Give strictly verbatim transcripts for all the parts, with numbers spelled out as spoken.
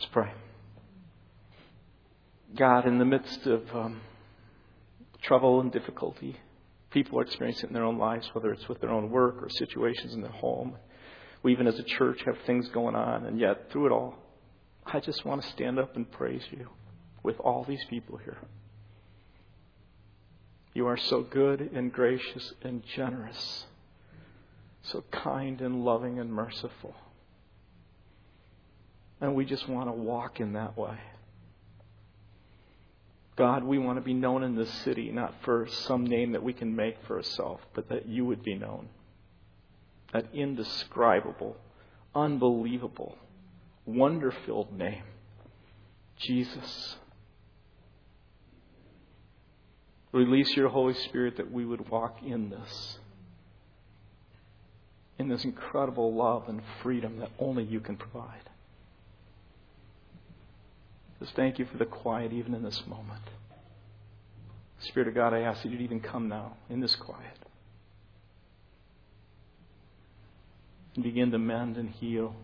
Let's pray. God, in the midst of um, trouble and difficulty, people are experiencing in their own lives, whether it's with their own work or situations in their home. We even as a church have things going on, and yet through it all, I just want to stand up and praise you with all these people here. You are so good and gracious and generous, so kind and loving and merciful. And we just want to walk in that way. God, we want to be known in this city, not for some name that we can make for ourselves, but that you would be known. That indescribable, unbelievable, wonder-filled name, Jesus. Release your Holy Spirit that we would walk in this, in this incredible love and freedom that only you can provide. Just thank you for the quiet even in this moment. Spirit of God, I ask that you'd even come now in this quiet. And begin to mend and heal.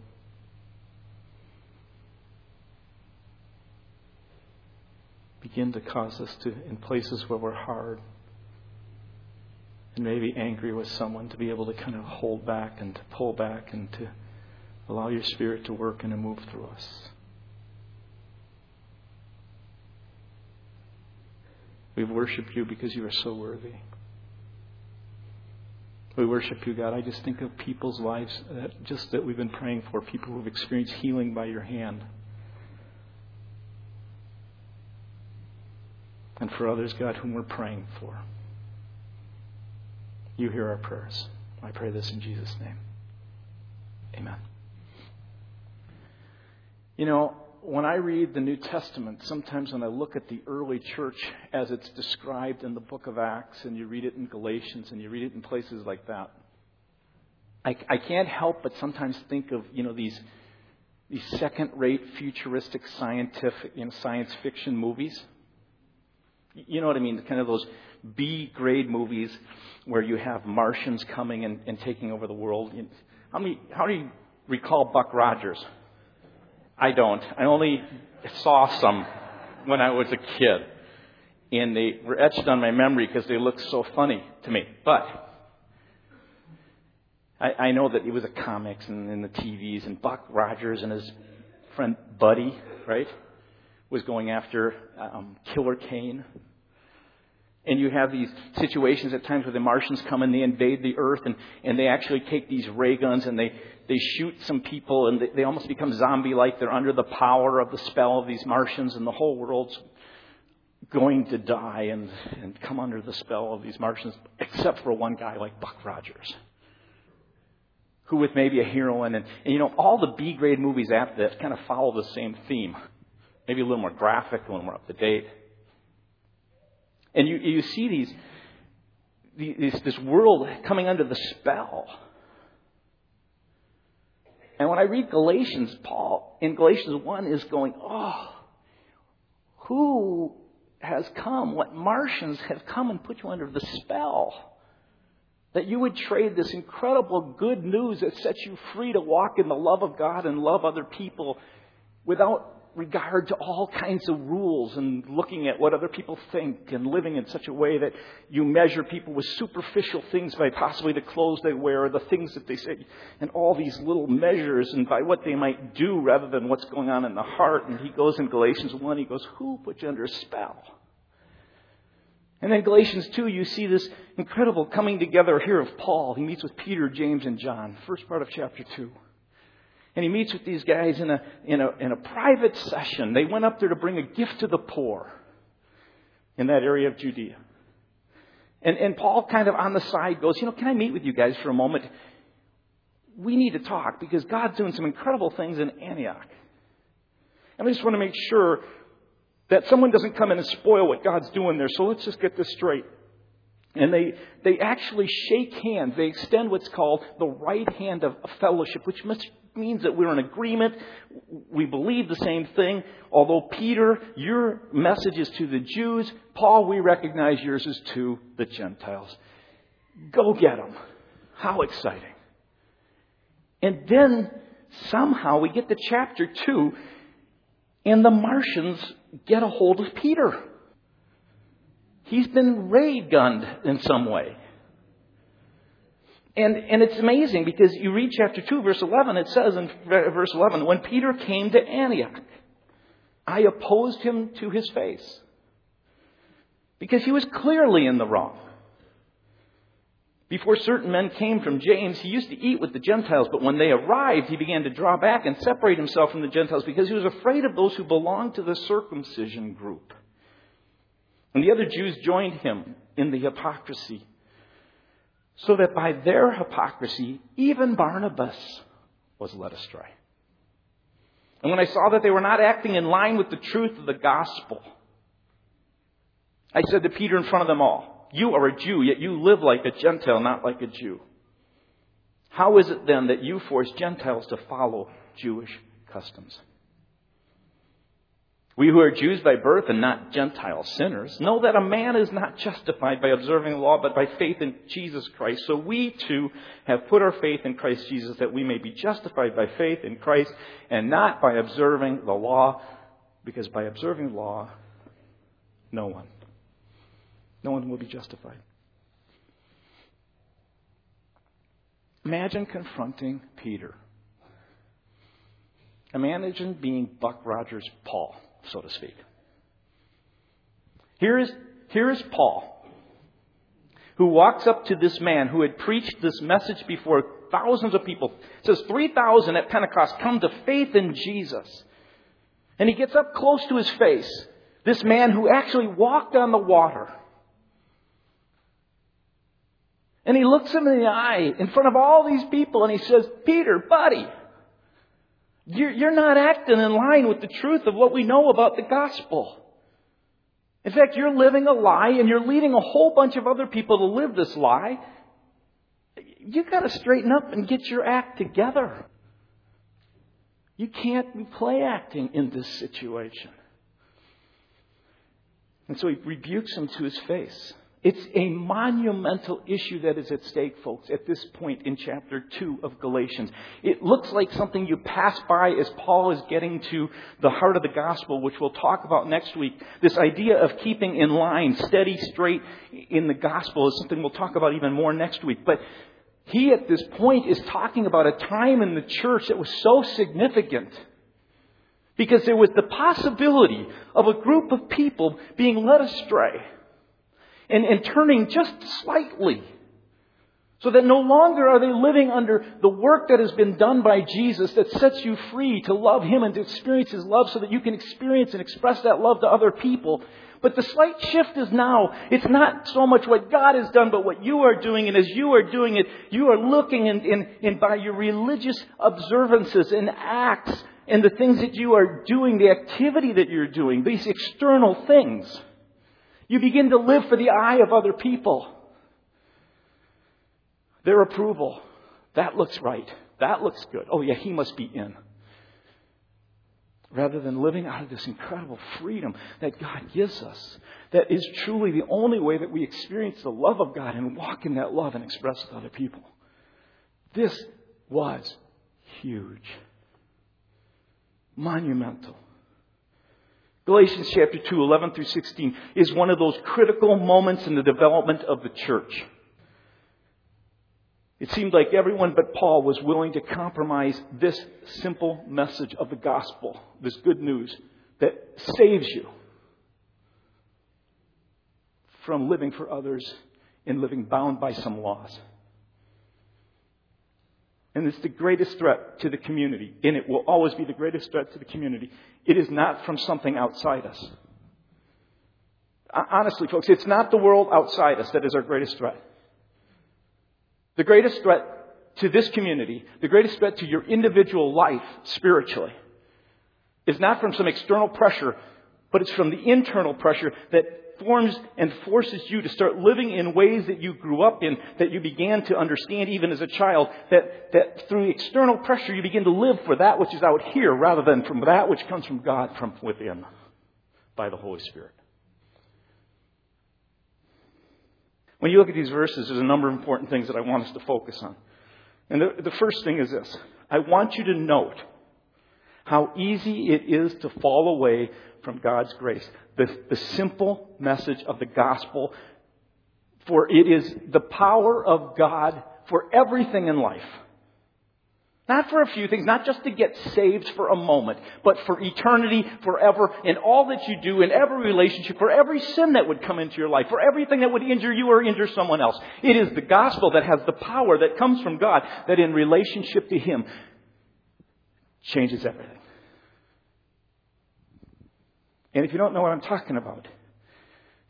Begin to cause us to, in places where we're hard and maybe angry with someone, to be able to kind of hold back and to pull back and to allow your Spirit to work and to move through us. We've worshiped you because you are so worthy. We worship you, God. I just think of people's lives that just that we've been praying for, people who have experienced healing by your hand. And for others, God, whom we're praying for. You hear our prayers. I pray this in Jesus' name. Amen. You know, when I read the New Testament, sometimes when I look at the early church as it's described in the book of Acts, and you read it in Galatians, and you read it in places like that, I, I can't help but sometimes think of, you know, these these second-rate, futuristic, scientific, you know, science fiction movies. You know what I mean? Kind of those B-grade movies where you have Martians coming and, and taking over the world. How many? How do you recall Buck Rogers? I don't. I only saw some when I was a kid. And they were etched on my memory because they looked so funny to me. But I, I know that it was a comics and in the T Vs. And Buck Rogers and his friend Buddy, right, was going after um, Killer Kane. And you have these situations at times where the Martians come and they invade the Earth, and, and they actually take these ray guns and they, they shoot some people, and they, they almost become zombie-like. They're under the power of the spell of these Martians, and the whole world's going to die and, and come under the spell of these Martians, except for one guy like Buck Rogers, who with maybe a heroine. And, and you know, all the B-grade movies after that kind of follow the same theme, maybe a little more graphic, a little more up to date. And you, you see these, these, this world coming under the spell. And when I read Galatians, Paul in Galatians one is going, oh, who has come? What Martians have come and put you under the spell? That you would trade this incredible good news that sets you free to walk in the love of God and love other people without regard to all kinds of rules and looking at what other people think and living in such a way that you measure people with superficial things by possibly the clothes they wear or the things that they say and all these little measures and by what they might do rather than what's going on in the heart. And he goes in Galatians one, he goes, who put you under a spell? And then Galatians two, you see this incredible coming together here of Paul. He meets with Peter, James, and John, first part of chapter two. And he meets with these guys in a, in a in a private session. They went up there to bring a gift to the poor in that area of Judea. And and Paul kind of on the side goes, you know, can I meet with you guys for a moment? We need to talk because God's doing some incredible things in Antioch. And I just want to make sure that someone doesn't come in and spoil what God's doing there. So let's just get this straight. And they they actually shake hands. They extend what's called the right hand of fellowship, which must means that we're in agreement. We believe the same thing. Although, Peter, your message is to the Jews. Paul, we recognize yours is to the Gentiles. Go get them. How exciting. And then somehow we get to chapter two And the Martians get a hold of Peter. He's been ray gunned in some way. And and it's amazing because you read chapter two, verse eleven, it says in verse eleven, when Peter came to Antioch, I opposed him to his face. Because he was clearly in the wrong. Before certain men came from James, he used to eat with the Gentiles, but when they arrived, he began to draw back and separate himself from the Gentiles because he was afraid of those who belonged to the circumcision group. And the other Jews joined him in the hypocrisy, so that by their hypocrisy, even Barnabas was led astray. And when I saw that they were not acting in line with the truth of the gospel, I said to Peter in front of them all, you are a Jew, yet you live like a Gentile, not like a Jew. How is it then that you force Gentiles to follow Jewish customs? We who are Jews by birth and not Gentile sinners know that a man is not justified by observing the law, but by faith in Jesus Christ. So we too have put our faith in Christ Jesus, that we may be justified by faith in Christ and not by observing the law, because by observing the law, no one, no one will be justified. Imagine confronting Peter. Imagine being Buck Rogers' Paul, so to speak. Here is, here is Paul, who walks up to this man who had preached this message before thousands of people. It says three thousand at Pentecost come to faith in Jesus. And he gets up close to his face, this man who actually walked on the water. And he looks him in the eye in front of all these people and he says, Peter, buddy, you're not acting in line with the truth of what we know about the gospel. In fact, you're living a lie and you're leading a whole bunch of other people to live this lie. You've got to straighten up and get your act together. You can't be play acting in this situation. And so he rebukes him to his face. It's a monumental issue that is at stake, folks, at this point in chapter two of Galatians. It looks like something you pass by as Paul is getting to the heart of the gospel, which we'll talk about next week. This idea of keeping in line, steady, straight in the gospel is something we'll talk about even more next week. But he, at this point, is talking about a time in the church that was so significant because there was the possibility of a group of people being led astray. And, and turning just slightly so that no longer are they living under the work that has been done by Jesus that sets you free to love him and to experience his love so that you can experience and express that love to other people. But the slight shift is now, it's not so much what God has done, but what you are doing. And as you are doing it, you are looking and, and, and by your religious observances and acts and the things that you are doing, the activity that you're doing, these external things, you begin to live for the eye of other people. Their approval. That looks right. That looks good. Oh yeah, he must be in. Rather than living out of this incredible freedom that God gives us. That is truly the only way that we experience the love of God and walk in that love and express it to other people. This was huge. Monumental. Galatians chapter two, eleven through sixteen is one of those critical moments in the development of the church. It seemed like everyone but Paul was willing to compromise this simple message of the gospel, this good news that saves you from living for others and living bound by some laws. And it's the greatest threat to the community. And it will always be the greatest threat to the community. It is not from something outside us. Honestly, folks, it's not the world outside us that is our greatest threat. The greatest threat to this community, the greatest threat to your individual life spiritually, is not from some external pressure, but it's from the internal pressure that forms and forces you to start living in ways that you grew up in, that you began to understand even as a child, that, that through external pressure you begin to live for that which is out here rather than from that which comes from God from within by the Holy Spirit. When you look at these verses, there's a number of important things that I want us to focus on. And the, the first thing is this. I want you to note How easy it is to fall away from God's grace. The, the simple message of the gospel, for it is the power of God for everything in life. Not for a few things, not just to get saved for a moment, but for eternity, forever, in all that you do, in every relationship, for every sin that would come into your life, for everything that would injure you or injure someone else. It is the gospel that has the power that comes from God, that in relationship to Him changes everything. And if you don't know what I'm talking about,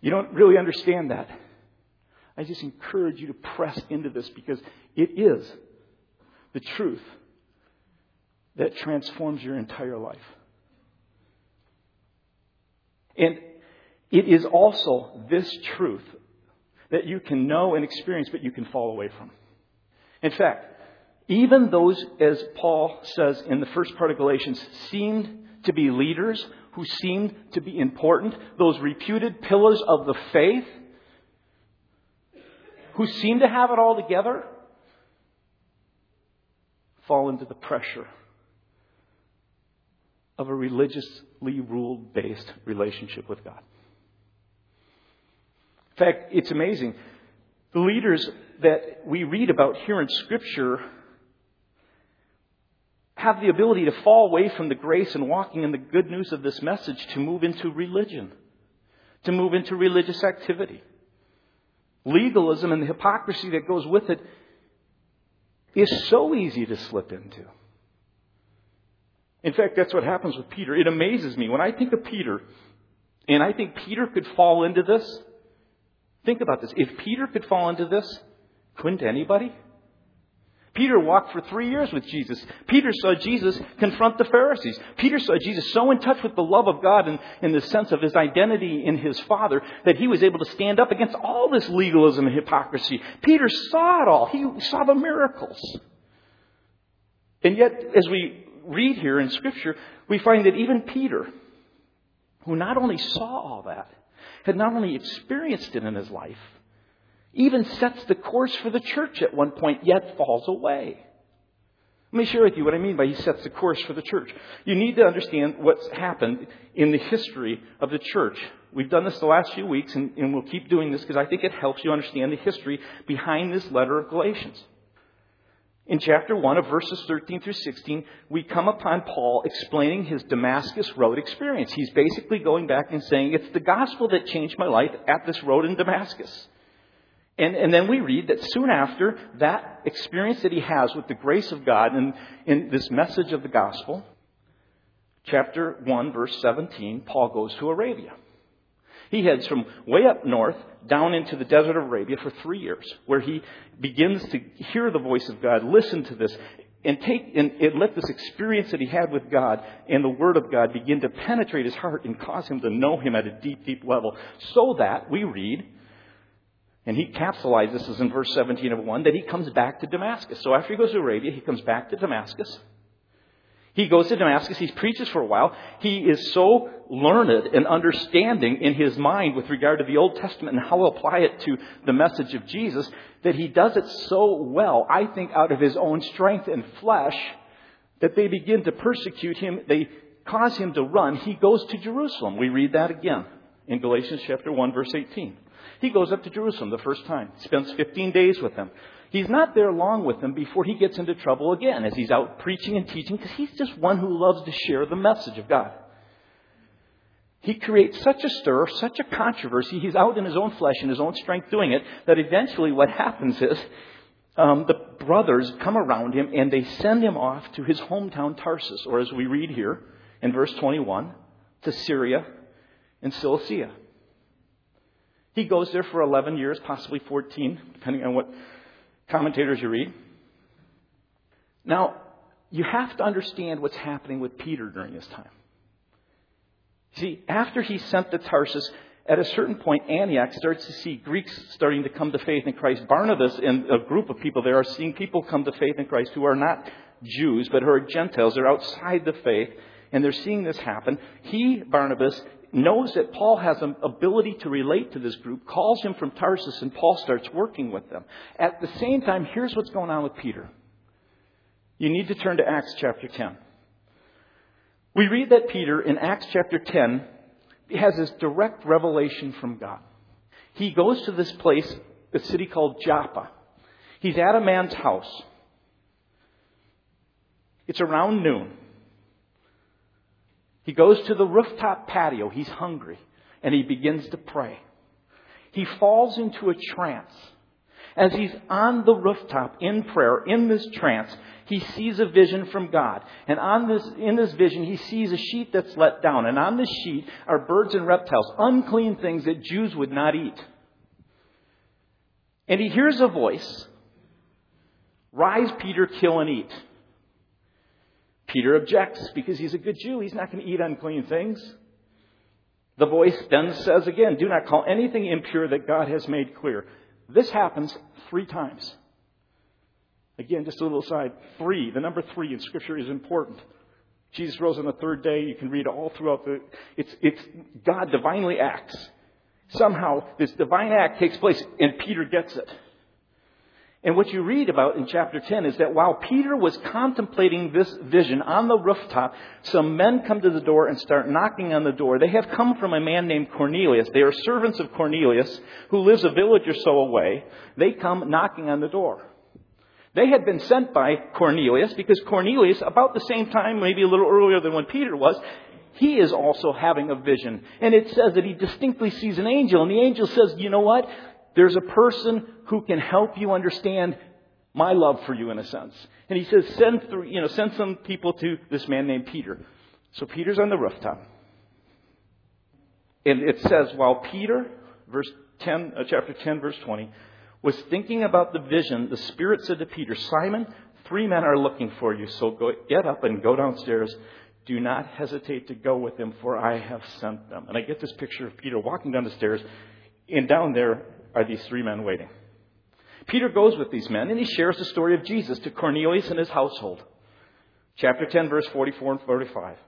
you don't really understand that, I just encourage you to press into this, because it is the truth that transforms your entire life. And it is also this truth that you can know and experience, but you can fall away from. In fact, even those, as Paul says in the first part of Galatians, seemed to be leaders, who seemed to be important, those reputed pillars of the faith, who seemed to have it all together, fall into the pressure of a religiously rule-based relationship with God. In fact, it's amazing. The leaders that we read about here in Scripture have the ability to fall away from the grace and walking in the good news of this message to move into religion, to move into religious activity. Legalism and the hypocrisy that goes with it is so easy to slip into. In fact, that's what happens with Peter. It amazes me. When I think of Peter, and I think Peter could fall into this, think about this. If Peter could fall into this, couldn't anybody? Peter walked for three years with Jesus. Peter saw Jesus confront the Pharisees. Peter saw Jesus so in touch with the love of God and in the sense of his identity in his Father that he was able to stand up against all this legalism and hypocrisy. Peter saw it all. He saw the miracles. And yet, as we read here in Scripture, we find that even Peter, who not only saw all that, had not only experienced it in his life, even sets the course for the church at one point, yet falls away. Let me share with you what I mean by he sets the course for the church. You need to understand what's happened in the history of the church. We've done this the last few weeks, and, and we'll keep doing this because I think it helps you understand the history behind this letter of Galatians. In chapter one of verses thirteen through sixteen, we come upon Paul explaining his Damascus Road experience. He's basically going back and saying, it's the gospel that changed my life at this road in Damascus. And, and then we read that soon after that experience that he has with the grace of God and in this message of the gospel, chapter one, verse seventeen, Paul goes to Arabia. He heads from way up north down into the desert of Arabia for three years, where he begins to hear the voice of God, listen to this, and take and, and let this experience that he had with God and the Word of God begin to penetrate his heart and cause him to know Him at a deep, deep level, so that we read, and he capsulizes this in verse seventeen of one, that he comes back to Damascus. So after he goes to Arabia, he comes back to Damascus. He goes to Damascus. He preaches for a while. He is so learned and understanding in his mind with regard to the Old Testament and how to apply it to the message of Jesus that he does it so well, I think out of his own strength and flesh, that they begin to persecute him. They cause him to run. He goes to Jerusalem. We read that again in Galatians chapter one, verse eighteen. He goes up to Jerusalem the first time, spends fifteen days with them. He's not there long with them before he gets into trouble again as he's out preaching and teaching, because he's just one who loves to share the message of God. He creates such a stir, such a controversy. He's out in his own flesh, in his own strength doing it, that eventually what happens is um, the brothers come around him and they send him off to his hometown Tarsus, or as we read here in verse twenty-one, to Syria and Cilicia. He goes there for eleven years, possibly fourteen, depending on what commentators you read. Now, you have to understand what's happening with Peter during this time. See, after he's sent to Tarsus, at a certain point, Antioch starts to see Greeks starting to come to faith in Christ. Barnabas and a group of people there are seeing people come to faith in Christ who are not Jews, but who are Gentiles. They're outside the faith, and they're seeing this happen. He, Barnabas, knows that Paul has an ability to relate to this group, calls him from Tarsus, and Paul starts working with them. At the same time, here's what's going on with Peter. You need to turn to Acts chapter ten. We read that Peter in Acts chapter ten has this direct revelation from God. He goes to this place, a city called Joppa. He's at a man's house. It's around noon. He goes to the rooftop patio. He's hungry. And he begins to pray. He falls into a trance. As he's on the rooftop in prayer, in this trance, he sees a vision from God. And on this, in this vision, he sees a sheet that's let down. And on this sheet are birds and reptiles, unclean things that Jews would not eat. And he hears a voice, "Rise, Peter, kill and eat." Peter objects because he's a good Jew. He's not going to eat unclean things. The voice then says again, "Do not call anything impure that God has made clear." This happens three times. Again, just a little aside. Three. The number three in Scripture is important. Jesus rose on the third day. You can read all throughout the... It's, it's God divinely acts. Somehow, this divine act takes place, and Peter gets it. And what you read about in chapter ten is that while Peter was contemplating this vision on the rooftop, some men come to the door and start knocking on the door. They have come from a man named Cornelius. They are servants of Cornelius, who lives a village or so away. They come knocking on the door. They had been sent by Cornelius because Cornelius, about the same time, maybe a little earlier than when Peter was, he is also having a vision. And it says that he distinctly sees an angel. And the angel says, "You know what? There's a person who can help you understand my love for you," in a sense. And he says, send through, you know, send some people to this man named Peter. So Peter's on the rooftop. And it says, while Peter, verse ten, uh, chapter ten, verse twenty, was thinking about the vision, the Spirit said to Peter, "Simon, three men are looking for you. So go, get up and go downstairs. Do not hesitate to go with them, for I have sent them." And I get this picture of Peter walking down the stairs, and down there are these three men waiting. Peter goes with these men, and he shares the story of Jesus to Cornelius and his household. Chapter ten, verse forty-four and forty-five.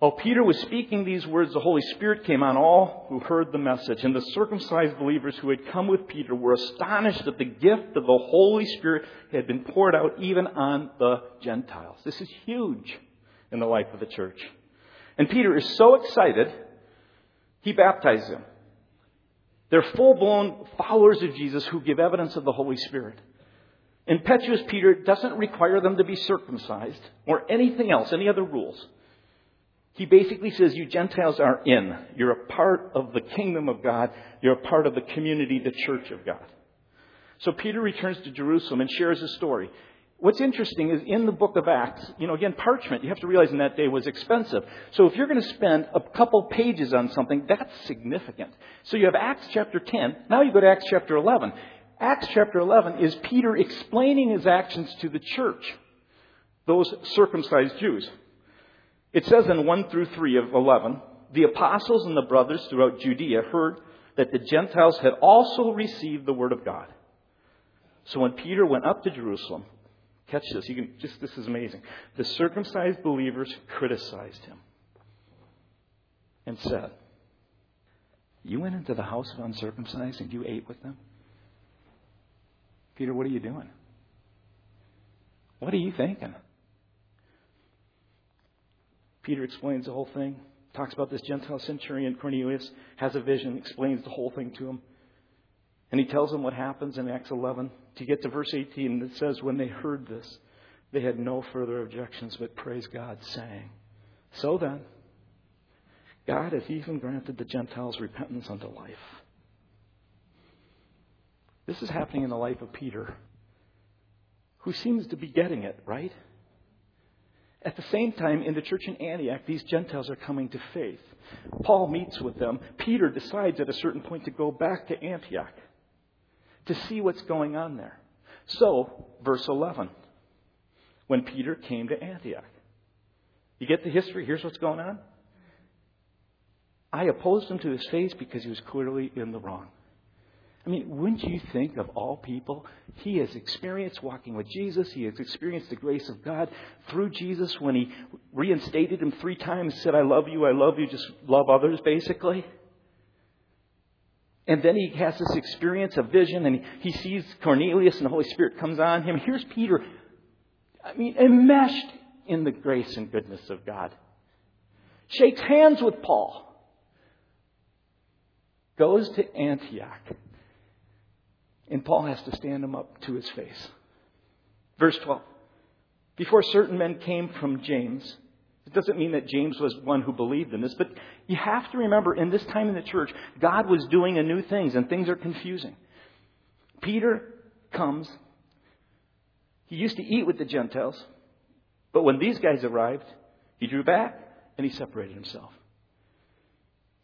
While Peter was speaking these words, the Holy Spirit came on all who heard the message, and the circumcised believers who had come with Peter were astonished that the gift of the Holy Spirit had been poured out even on the Gentiles. This is huge in the life of the church. And Peter is so excited, he baptized them. They're full-blown followers of Jesus who give evidence of the Holy Spirit. Impetuous Peter doesn't require them to be circumcised or anything else, any other rules. He basically says, "You Gentiles are in. You're a part of the kingdom of God. You're a part of the community, the church of God." So Peter returns to Jerusalem and shares his story. What's interesting is in the book of Acts, you know, again, parchment, you have to realize in that day was expensive. So if you're going to spend a couple pages on something, that's significant. So you have Acts chapter ten. Now you go to Acts chapter eleven. Acts chapter eleven is Peter explaining his actions to the church, those circumcised Jews. It says in one through three of eleven, "The apostles and the brothers throughout Judea heard that the Gentiles had also received the word of God. So when Peter went up to Jerusalem..." Catch this. You can just, this is amazing. "The circumcised believers criticized him and said, 'You went into the house of uncircumcised and you ate with them? Peter, what are you doing? What are you thinking?'" Peter explains the whole thing, talks about this Gentile centurion Cornelius, has a vision, explains the whole thing to him. And he tells them what happens in Acts eleven. To get to verse eighteen, it says, "When they heard this, they had no further objections, but praised God, saying, 'So then, God has even granted the Gentiles repentance unto life.'" This is happening in the life of Peter, who seems to be getting it, right? At the same time, in the church in Antioch, these Gentiles are coming to faith. Paul meets with them. Peter decides at a certain point to go back to Antioch to see what's going on there. So, verse eleven, when Peter came to Antioch. You get the history? Here's what's going on. "I opposed him to his face because he was clearly in the wrong." I mean, wouldn't you think, of all people, he has experienced walking with Jesus. He has experienced the grace of God through Jesus when he reinstated him three times, said, "I love you, I love you, just love others," basically. And then he has this experience, a vision, and he sees Cornelius and the Holy Spirit comes on him. Here's Peter, I mean, enmeshed in the grace and goodness of God. Shakes hands with Paul. Goes to Antioch. And Paul has to stand him up to his face. Verse twelve. Before certain men came from James. It doesn't mean that James was one who believed in this, but you have to remember in this time in the church, God was doing a new things and things are confusing. Peter comes. He used to eat with the Gentiles, but when these guys arrived, he drew back and he separated himself.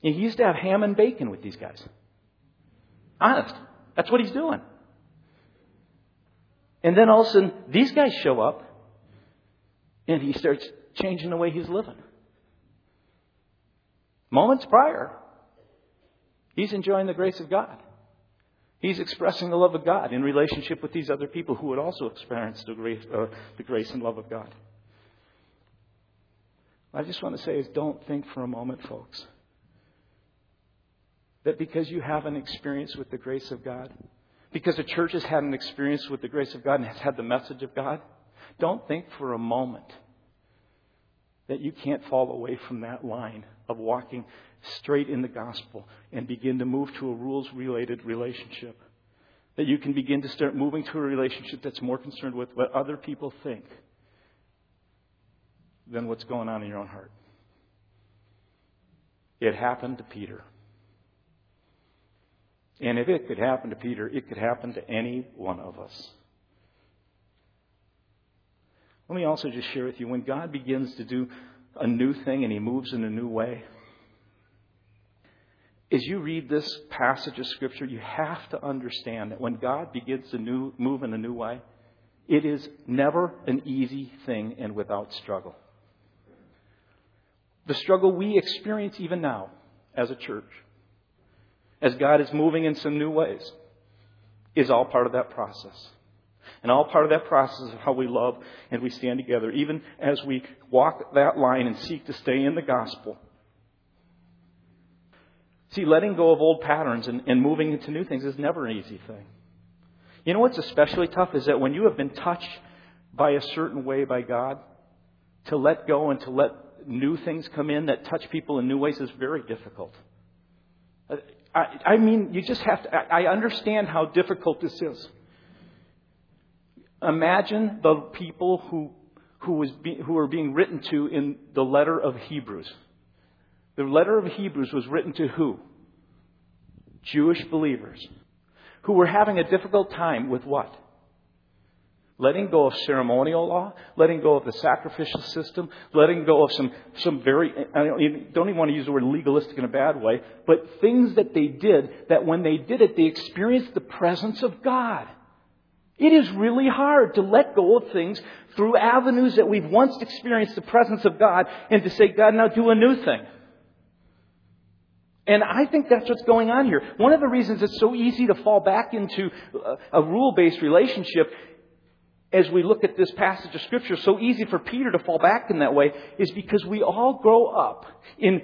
And he used to have ham and bacon with these guys. Honest. That's what he's doing. And then all of a sudden, these guys show up and he starts changing the way he's living. Moments prior, he's enjoying the grace of God. He's expressing the love of God in relationship with these other people who would also experience the grace, uh, the grace and love of God. What I just want to say is, don't think for a moment, folks, that because you have an experience with the grace of God, because the church has had an experience with the grace of God and has had the message of God, don't think for a moment that you can't fall away from that line of walking straight in the gospel and begin to move to a rules-related relationship. That you can begin to start moving to a relationship that's more concerned with what other people think than what's going on in your own heart. It happened to Peter. And if it could happen to Peter, it could happen to any one of us. Let me also just share with you, when God begins to do a new thing and he moves in a new way, as you read this passage of Scripture, you have to understand that when God begins to new, move in a new way, it is never an easy thing and without struggle. The struggle we experience even now as a church, as God is moving in some new ways, is all part of that process. And all part of that process of how we love and we stand together, even as we walk that line and seek to stay in the gospel. See, letting go of old patterns and, and moving into new things is never an easy thing. You know what's especially tough is that when you have been touched by a certain way by God, to let go and to let new things come in that touch people in new ways is very difficult. I, I mean, you just have to, I, I understand how difficult this is. Imagine the people who who was be, who were being written to in the letter of Hebrews. The letter of Hebrews was written to who? Jewish believers who were having a difficult time with what? Letting go of ceremonial law, letting go of the sacrificial system, letting go of some some very, I don't even, don't even want to use the word legalistic in a bad way, but things that they did that when they did it, they experienced the presence of God. It is really hard to let go of things through avenues that we've once experienced the presence of God and to say, God, now do a new thing. And I think that's what's going on here. One of the reasons it's so easy to fall back into a rule-based relationship, as we look at this passage of Scripture, so easy for Peter to fall back in that way, is because we all grow up in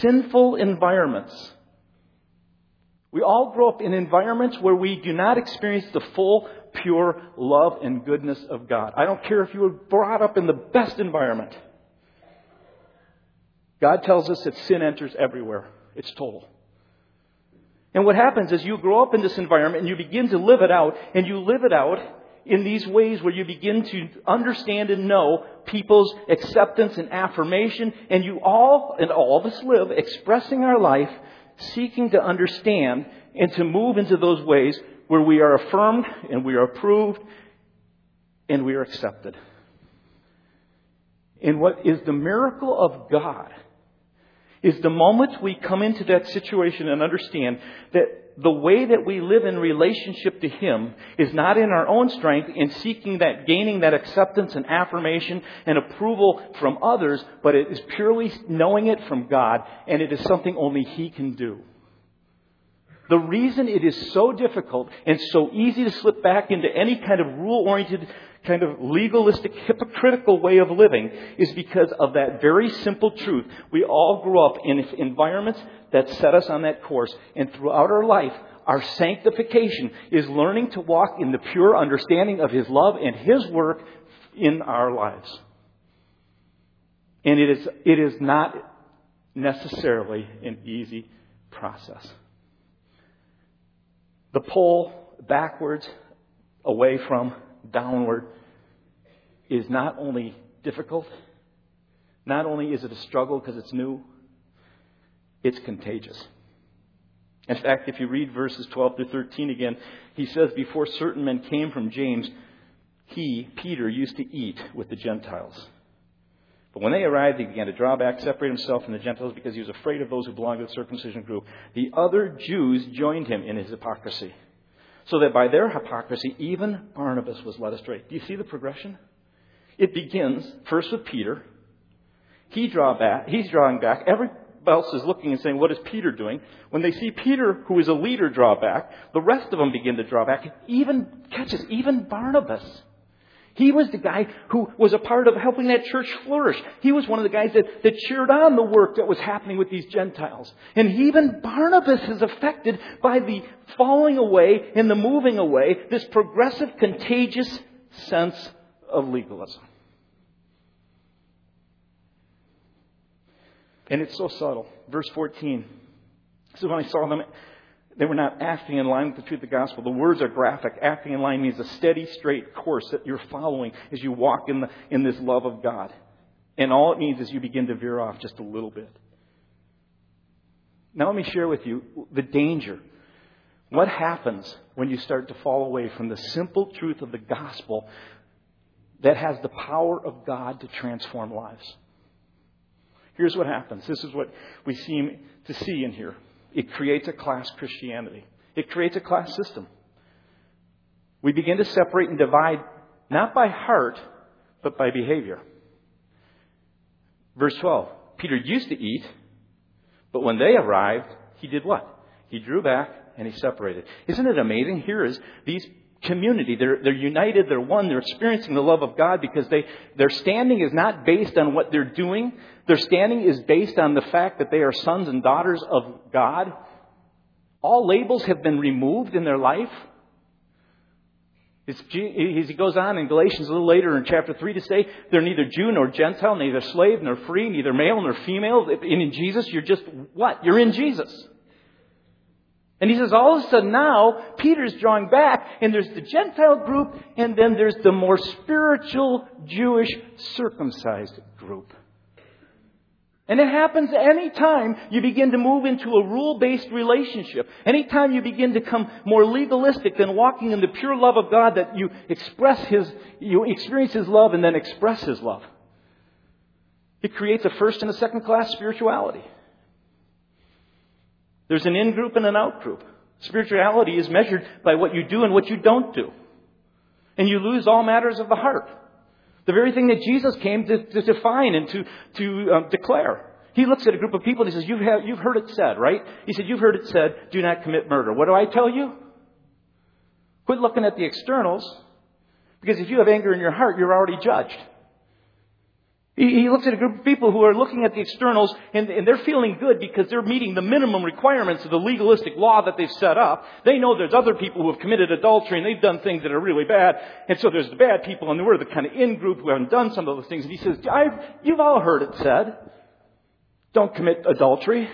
sinful environments. We all grow up in environments where we do not experience the full, pure love and goodness of God. I don't care if you were brought up in the best environment. God tells us that sin enters everywhere. It's total. And what happens is you grow up in this environment and you begin to live it out. And you live it out in these ways where you begin to understand and know people's acceptance and affirmation. And you all, and all of us live, expressing our life, seeking to understand and to move into those ways where we are affirmed and we are approved and we are accepted. And what is the miracle of God is the moment we come into that situation and understand that the way that we live in relationship to Him is not in our own strength in seeking that, gaining that acceptance and affirmation and approval from others, but it is purely knowing it from God, and it is something only He can do. The reason it is so difficult and so easy to slip back into any kind of rule-oriented, kind of legalistic, hypocritical way of living is because of that very simple truth. We all grew up in environments that set us on that course. And throughout our life, our sanctification is learning to walk in the pure understanding of His love and His work in our lives. And it is, it is not necessarily an easy process. The pull backwards, away from, downward, is not only difficult, not only is it a struggle because it's new, it's contagious. In fact, if you read verses twelve through thirteen again, he says, before certain men came from James, he, Peter, used to eat with the Gentiles. But when they arrived, he began to draw back, separate himself from the Gentiles, because he was afraid of those who belonged to the circumcision group. The other Jews joined him in his hypocrisy, so that by their hypocrisy, even Barnabas was led astray. Do you see the progression? It begins first with Peter. He draw back. He's drawing back. Everybody else is looking and saying, what is Peter doing? When they see Peter, who is a leader, draw back, the rest of them begin to draw back. It even catches even Barnabas. He was the guy who was a part of helping that church flourish. He was one of the guys that, that cheered on the work that was happening with these Gentiles. And even Barnabas is affected by the falling away and the moving away, this progressive, contagious sense of legalism. And it's so subtle. Verse fourteen. So when I saw them, they were not acting in line with the truth of the gospel. The words are graphic. Acting in line means a steady, straight course that you're following as you walk in the, in this love of God. And all it means is you begin to veer off just a little bit. Now let me share with you the danger. What happens when you start to fall away from the simple truth of the gospel that has the power of God to transform lives? Here's what happens. This is what we seem to see in here. It creates a class Christianity. It creates a class system. We begin to separate and divide, not by heart, but by behavior. Verse twelve, Peter used to eat, but when they arrived, he did what? He drew back and he separated. Isn't it amazing? Here is these community. They're, they're united. They're one. They're experiencing the love of God because they, their standing is not based on what they're doing. Their standing is based on the fact that they are sons and daughters of God. All labels have been removed in their life. It's, he goes on in Galatians a little later in chapter three to say they're neither Jew nor Gentile, neither slave nor free, neither male nor female. And in Jesus, you're just what? You're in Jesus. And he says, all of a sudden now, Peter's drawing back, and there's the Gentile group, and then there's the more spiritual Jewish circumcised group. And it happens anytime you begin to move into a rule-based relationship. Anytime you begin to become more legalistic than walking in the pure love of God, that you express His, you experience His love and then express His love. It creates a first and a second class spirituality. There's an in-group and an out-group. Spirituality is measured by what you do and what you don't do. And you lose all matters of the heart. The very thing that Jesus came to, to define and to, to um, declare. He looks at a group of people and he says, you've, have, you've heard it said, right? He said, you've heard it said, do not commit murder. What do I tell you? Quit looking at the externals. Because if you have anger in your heart, you're already judged. He looks at a group of people who are looking at the externals and, and they're feeling good because they're meeting the minimum requirements of the legalistic law that they've set up. They know there's other people who have committed adultery and they've done things that are really bad. And so there's the bad people and we're the kind of in-group who haven't done some of those things. And he says, I've, you've all heard it said, don't commit adultery.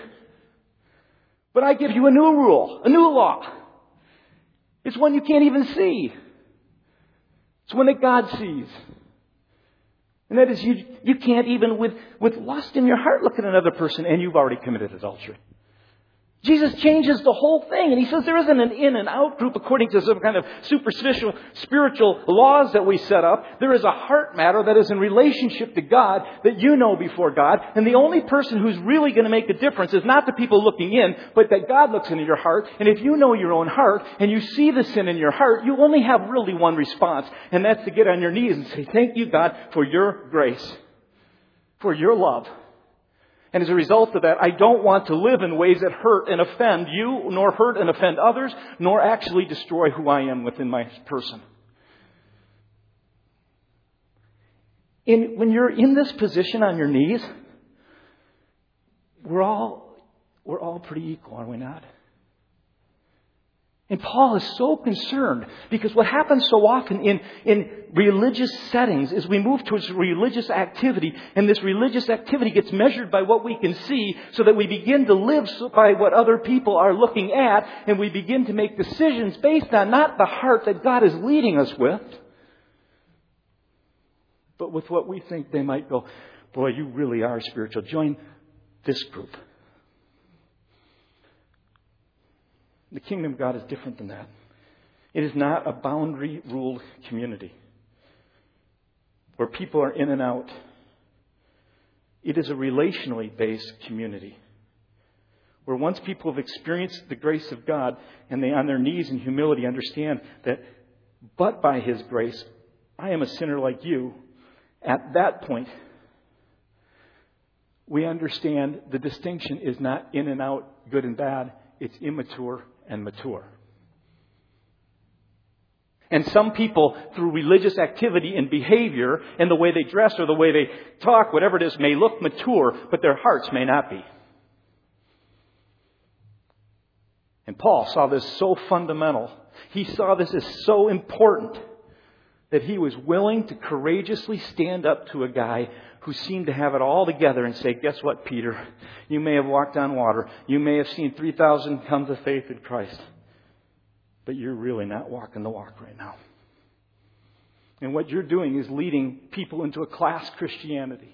But I give you a new rule, a new law. It's one you can't even see. It's one that God sees. And that is, you you can't even with, with lust in your heart look at another person and you've already committed adultery. Jesus changes the whole thing. And he says there isn't an in and out group according to some kind of superficial spiritual laws that we set up. There is a heart matter that is in relationship to God that you know before God. And the only person who's really going to make a difference is not the people looking in, but that God looks into your heart. And if you know your own heart and you see the sin in your heart, you only have really one response. And that's to get on your knees and say, thank you, God, for your grace, for your love. And as a result of that, I don't want to live in ways that hurt and offend you, nor hurt and offend others, nor actually destroy who I am within my person. In, when you're in this position on your knees, we're all, we're all pretty equal, are we not? And Paul is so concerned because what happens so often in, in religious settings is we move towards religious activity, and this religious activity gets measured by what we can see, so that we begin to live by what other people are looking at, and we begin to make decisions based on not the heart that God is leading us with, but with what we think they might go, boy, you really are spiritual. Join this group. The kingdom of God is different than that. It is not a boundary-ruled community where people are in and out. It is a relationally based community where once people have experienced the grace of God and they, on their knees in humility, understand that, but by His grace, I am a sinner like you. At that point, we understand the distinction is not in and out, good and bad. It's immature and mature. And some people, through religious activity and behavior and the way they dress or the way they talk, whatever it is, may look mature, but their hearts may not be. And Paul saw this so fundamental. He saw this as so important that he was willing to courageously stand up to a guy who seemed to have it all together and say, guess what, Peter? You may have walked on water. You may have seen three thousand come to faith in Christ. But you're really not walking the walk right now. And what you're doing is leading people into a class Christianity.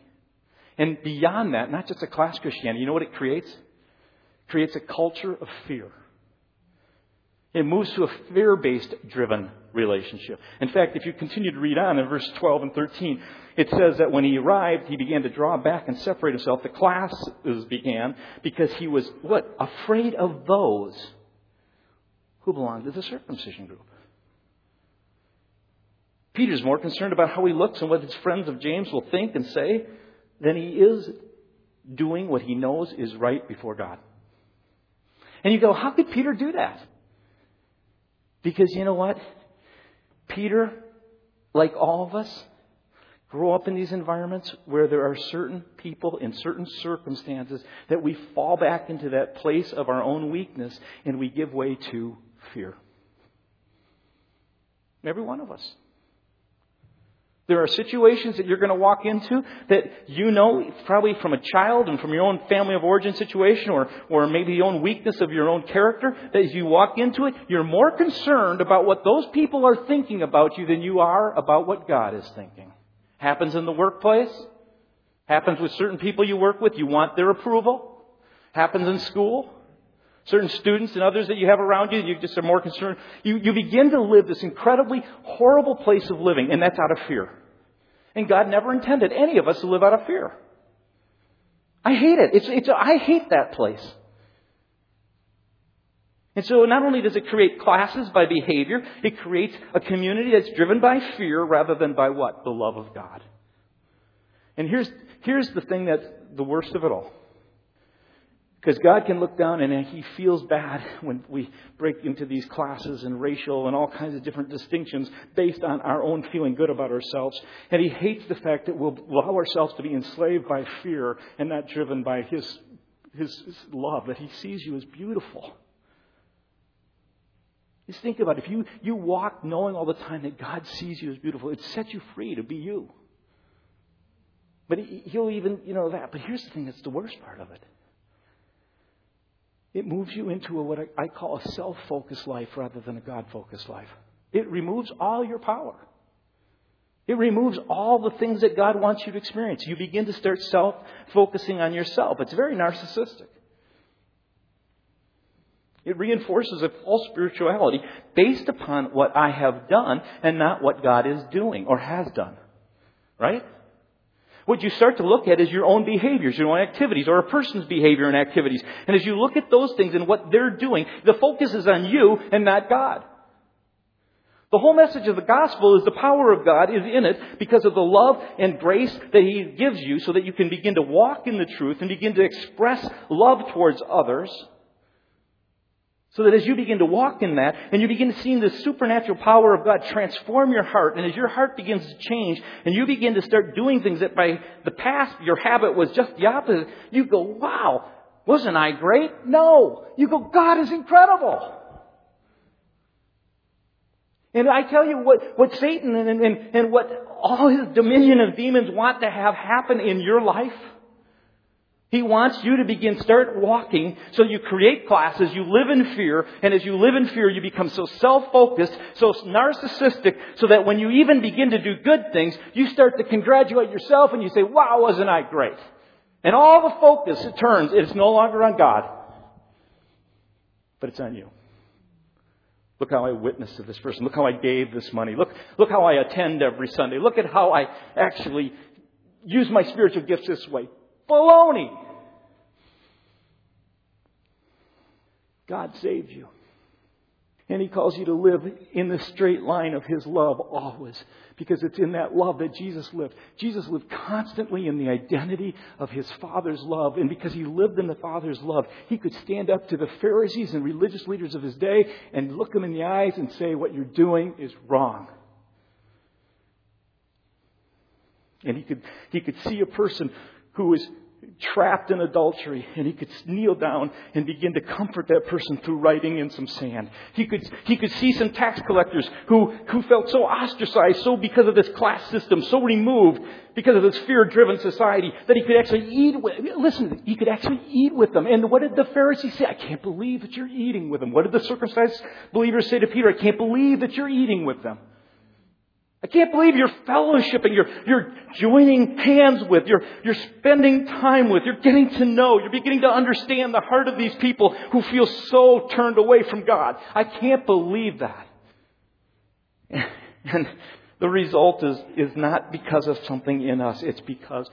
And beyond that, not just a class Christianity, you know what it creates? It creates a culture of fear. It moves to a fear-based driven relationship. In fact, if you continue to read on in verse twelve and thirteen, it says that when he arrived, he began to draw back and separate himself. The classes began because he was, what? Afraid of those who belonged to the circumcision group. Peter's more concerned about how he looks and what his friends of James will think and say than he is doing what he knows is right before God. And you go, how could Peter do that? Because you know what? Peter, like all of us, grew up in these environments where there are certain people in certain circumstances that we fall back into that place of our own weakness and we give way to fear. Every one of us. There are situations that you're going to walk into that you know probably from a child and from your own family of origin situation or, or maybe the own weakness of your own character, that as you walk into it, you're more concerned about what those people are thinking about you than you are about what God is thinking. Happens in the workplace. Happens with certain people you work with. You want their approval. Happens in school. Certain students and others that you have around you, you just are more concerned. You, you begin to live this incredibly horrible place of living, and that's out of fear. And God never intended any of us to live out of fear. I hate it. It's, it's, I hate that place. And so not only does it create classes by behavior, it creates a community that's driven by fear rather than by what? The love of God. And here's, here's the thing that's the worst of it all. Because God can look down and He feels bad when we break into these classes and racial and all kinds of different distinctions based on our own feeling good about ourselves. And He hates the fact that we'll allow ourselves to be enslaved by fear and not driven by His, His, His love, that He sees you as beautiful. Just think about it. If you, you walk knowing all the time that God sees you as beautiful, it sets you free to be you. But he, He'll even, you know, that. But here's the thing that's the worst part of it. It moves you into a, what I call a self-focused life rather than a God-focused life. It removes all your power. It removes all the things that God wants you to experience. You begin to start self-focusing on yourself. It's very narcissistic. It reinforces a false spirituality based upon what I have done and not what God is doing or has done. Right? What you start to look at is your own behaviors, your own activities, or a person's behavior and activities. And as you look at those things and what they're doing, the focus is on you and not God. The whole message of the gospel is the power of God is in it because of the love and grace that He gives you so that you can begin to walk in the truth and begin to express love towards others. So that as you begin to walk in that and you begin to see the supernatural power of God transform your heart, and as your heart begins to change and you begin to start doing things that by the past your habit was just the opposite, you go, wow, wasn't I great? No. You go, God is incredible. And I tell you what, what Satan and, and, and what all his dominion of demons want to have happen in your life. He wants you to begin, start walking, so you create classes, you live in fear, and as you live in fear, you become so self-focused, so narcissistic, so that when you even begin to do good things, you start to congratulate yourself and you say, wow, wasn't I great? And all the focus, it turns, it's no longer on God, but it's on you. Look how I witnessed to this person. Look how I gave this money. Look, look how I attend every Sunday. Look at how I actually use my spiritual gifts this way. Baloney. God saved you. And He calls you to live in the straight line of His love always. Because it's in that love that Jesus lived. Jesus lived constantly in the identity of His Father's love. And because He lived in the Father's love, He could stand up to the Pharisees and religious leaders of His day and look them in the eyes and say, what you're doing is wrong. And He could, he could see a person who was trapped in adultery, and He could kneel down and begin to comfort that person through writing in some sand. He could he could see some tax collectors who, who felt so ostracized, so because of this class system, so removed because of this fear-driven society, that He could actually eat with listen, He could actually eat with them. And what did the Pharisees say? I can't believe that you're eating with them. What did the circumcised believers say to Peter? I can't believe that you're eating with them. I can't believe you're fellowshipping, you're, you're joining hands with, you're, you're spending time with, you're getting to know, you're beginning to understand the heart of these people who feel so turned away from God. I can't believe that. And the result is, is not because of something in us, it's because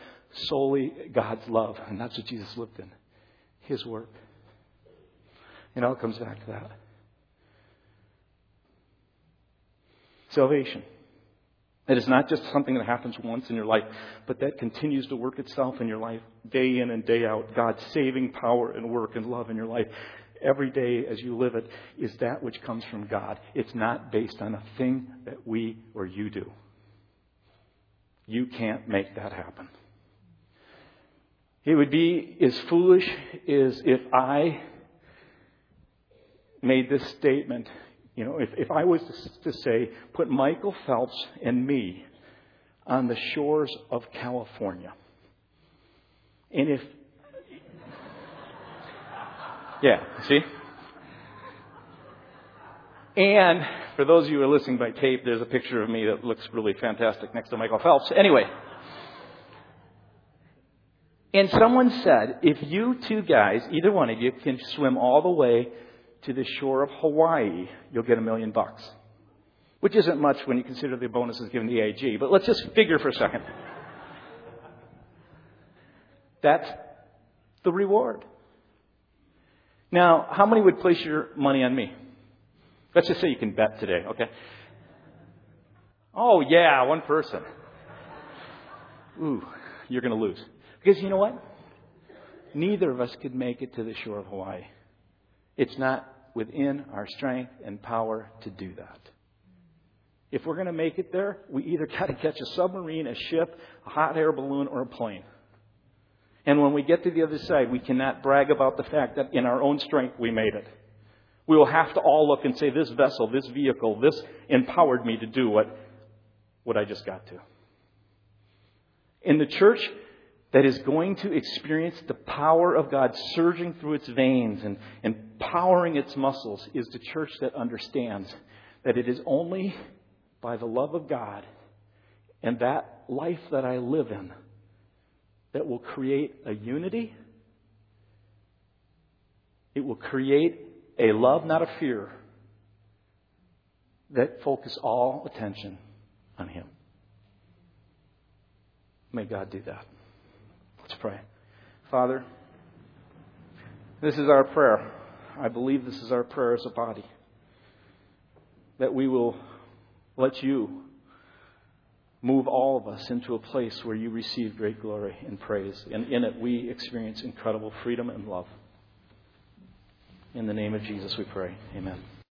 solely God's love. And that's what Jesus lived in, His work. It all comes back to that. Salvation. It is not just something that happens once in your life, but that continues to work itself in your life day in and day out. God's saving power and work and love in your life every day as you live it is that which comes from God. It's not based on a thing that we or you do. You can't make that happen. It would be as foolish as if I made this statement. You know, if, if I was to say, put Michael Phelps and me on the shores of California. And if... Yeah, see? And for those of you who are listening by tape, there's a picture of me that looks really fantastic next to Michael Phelps. Anyway. And someone said, if you two guys, either one of you, can swim all the way to the shore of Hawaii, you'll get a million bucks. Which isn't much when you consider the bonuses given to the A I G, but let's just figure for a second. That's the reward. Now, how many would place your money on me? Let's just say you can bet today, okay? Oh, yeah, one person. Ooh, you're going to lose. Because you know what? Neither of us could make it to the shore of Hawaii. It's not within our strength and power to do that. If we're going to make it there, we either got to catch a submarine, a ship, a hot air balloon, or a plane. And when we get to the other side, we cannot brag about the fact that in our own strength we made it. We will have to all look and say, this vessel, this vehicle, this empowered me to do what, what I just got to. In the church that is going to experience the power of God surging through its veins and, and powering its muscles is the church that understands that it is only by the love of God and that life that I live in that will create a unity. It will create a love, not a fear, that focus all attention on Him. May God do that. Let's pray. Father, this is our prayer. I believe this is our prayer as a body. That we will let you move all of us into a place where you receive great glory and praise. And in it we experience incredible freedom and love. In the name of Jesus we pray. Amen.